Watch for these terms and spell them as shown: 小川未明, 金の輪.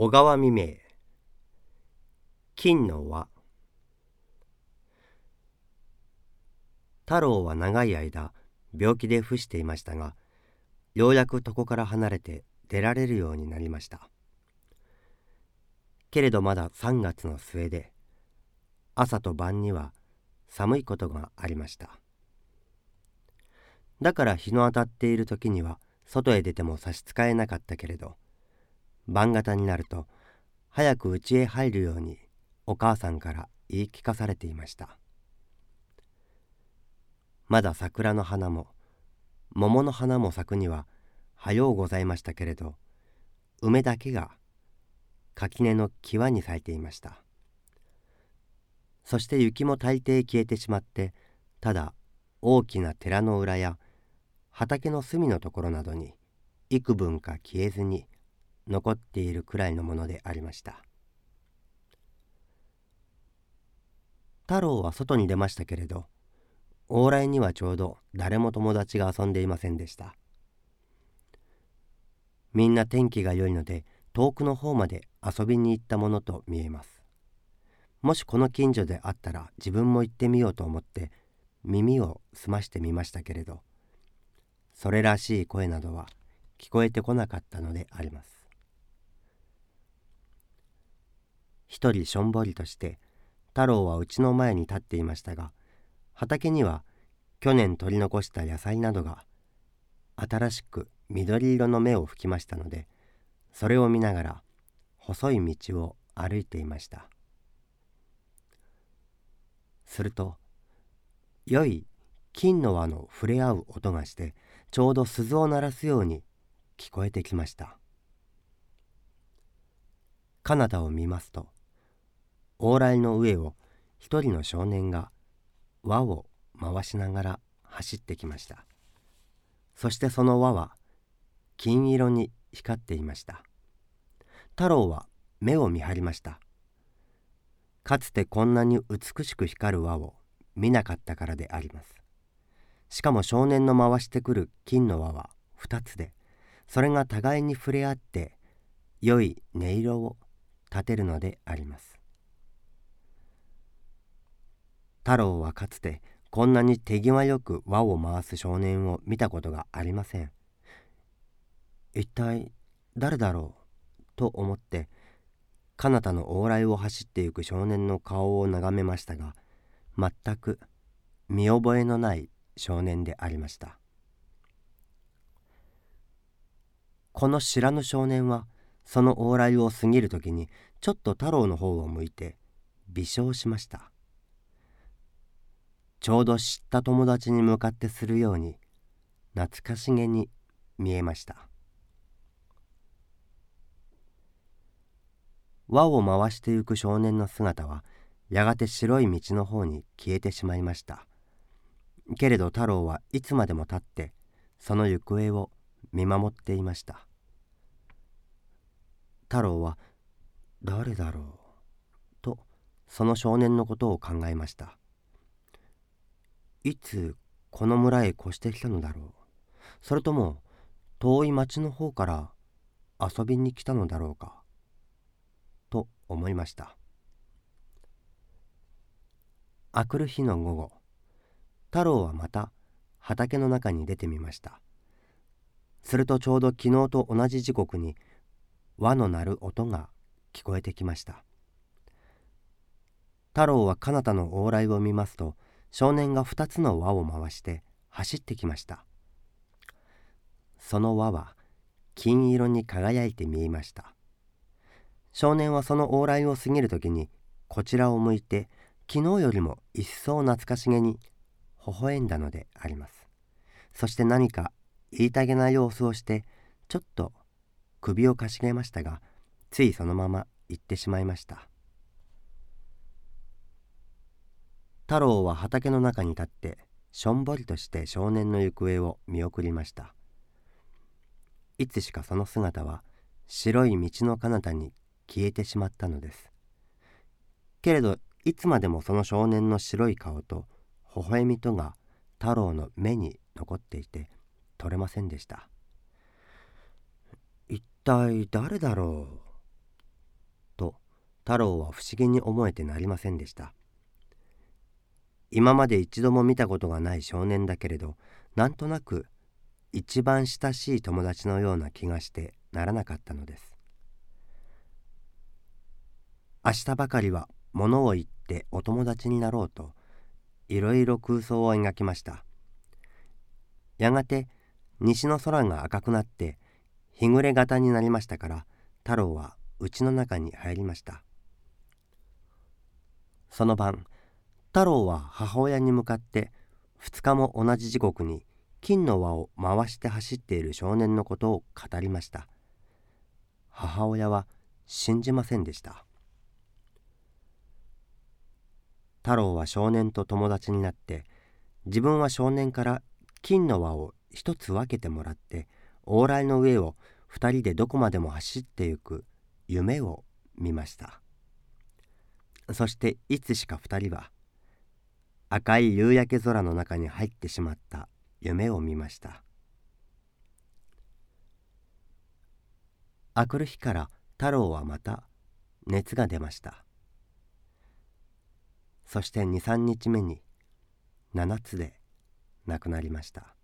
小川未明。金の輪。太郎は長い間病気で伏していましたが、ようやく床から離れて出られるようになりました。けれどまだ3月の末で、朝と晩には寒いことがありました。だから日の当たっている時には外へ出ても差し支えなかったけれど、晩方になると早く家へ入るようにお母さんから言い聞かされていました。まだ桜の花も桃の花も咲くにははようございましたけれど、梅だけが垣根の際に咲いていました。そして雪も大抵消えてしまって、ただ大きな寺の裏や畑の隅のところなどに幾分か消えずに残っているくらいのものでありました。太郎は外に出ましたけれど、往来にはちょうど誰も友達が遊んでいませんでした。みんな天気が良いので遠くの方まで遊びに行ったものと見えます。もしこの近所であったら自分も行ってみようと思って耳を澄ましてみましたけれど、それらしい声などは聞こえてこなかったのであります。一人しょんぼりとして太郎はうちの前に立っていましたが、畑には去年取り残した野菜などが新しく緑色の芽を吹きましたので、それを見ながら細い道を歩いていました。すると良い金の輪の触れ合う音がして、ちょうど鈴を鳴らすように聞こえてきました。彼方を見ますと、往来の上を一人の少年が輪を回しながら走ってきました。そしてその輪は金色に光っていました。太郎は目を見張りました。かつてこんなに美しく光る輪を見なかったからであります。しかも少年の回してくる金の輪は2つで、それが互いに触れ合って良い音色を立てるのであります。太郎はかつてこんなに手際よく輪を回す少年を見たことがありません。一体誰だろうと思って彼方の往来を走っていく少年の顔を眺めましたが、全く見覚えのない少年でありました。この知らぬ少年はその往来を過ぎるときにちょっと太郎の方を向いて微笑しました。ちょうど知った友達に向かってするように懐かしげに見えました。輪を回していく少年の姿はやがて白い道の方に消えてしまいました。けれど太郎はいつまでも立ってその行方を見守っていました。太郎は誰だろうとその少年のことを考えました。いつこの村へ越してきたのだろう。それとも遠い町の方から遊びに来たのだろうかと思いました。あくる日の午後、太郎はまた畑の中に出てみました。するとちょうど昨日と同じ時刻に輪の鳴る音が聞こえてきました。太郎は彼方の往来を見ますと、少年が2つの輪を回して走ってきました。その輪は金色に輝いて見えました。少年はその往来を過ぎるときにこちらを向いて、昨日よりも一層懐かしげに微笑んだのであります。そして何か言いたげな様子をしてちょっと首をかしげましたが、ついそのまま行ってしまいました。太郎は畑の中に立ってしょんぼりとして少年の行方を見送りました。いつしかその姿は白い道の彼方に消えてしまったのです。けれどいつまでもその少年の白い顔と微笑みとが太郎の目に残っていて取れませんでした。一体誰だろう太郎は不思議に思えてなりませんでした。今まで一度も見たことがない少年だけれど、なんとなく一番親しい友達のような気がしてならなかったのです。明日ばかりは物を言ってお友達になろうと、いろいろ空想を描きました。やがて西の空が赤くなって日暮れ型になりましたから、太郎は家の中に入りました。その晩、太郎は母親に向かって2日も同じ時刻に金の輪を回して走っている少年のことを語りました。母親は信じませんでした。太郎は少年と友達になって、自分は少年から金の輪を一つ分けてもらって、往来の上を二人でどこまでも走ってゆく夢を見ました。そしていつしか二人は、赤い夕焼け空の中に入ってしまった夢を見ました。あくる日から太郎はまた熱が出ました。そして2、3日目に7つで亡くなりました。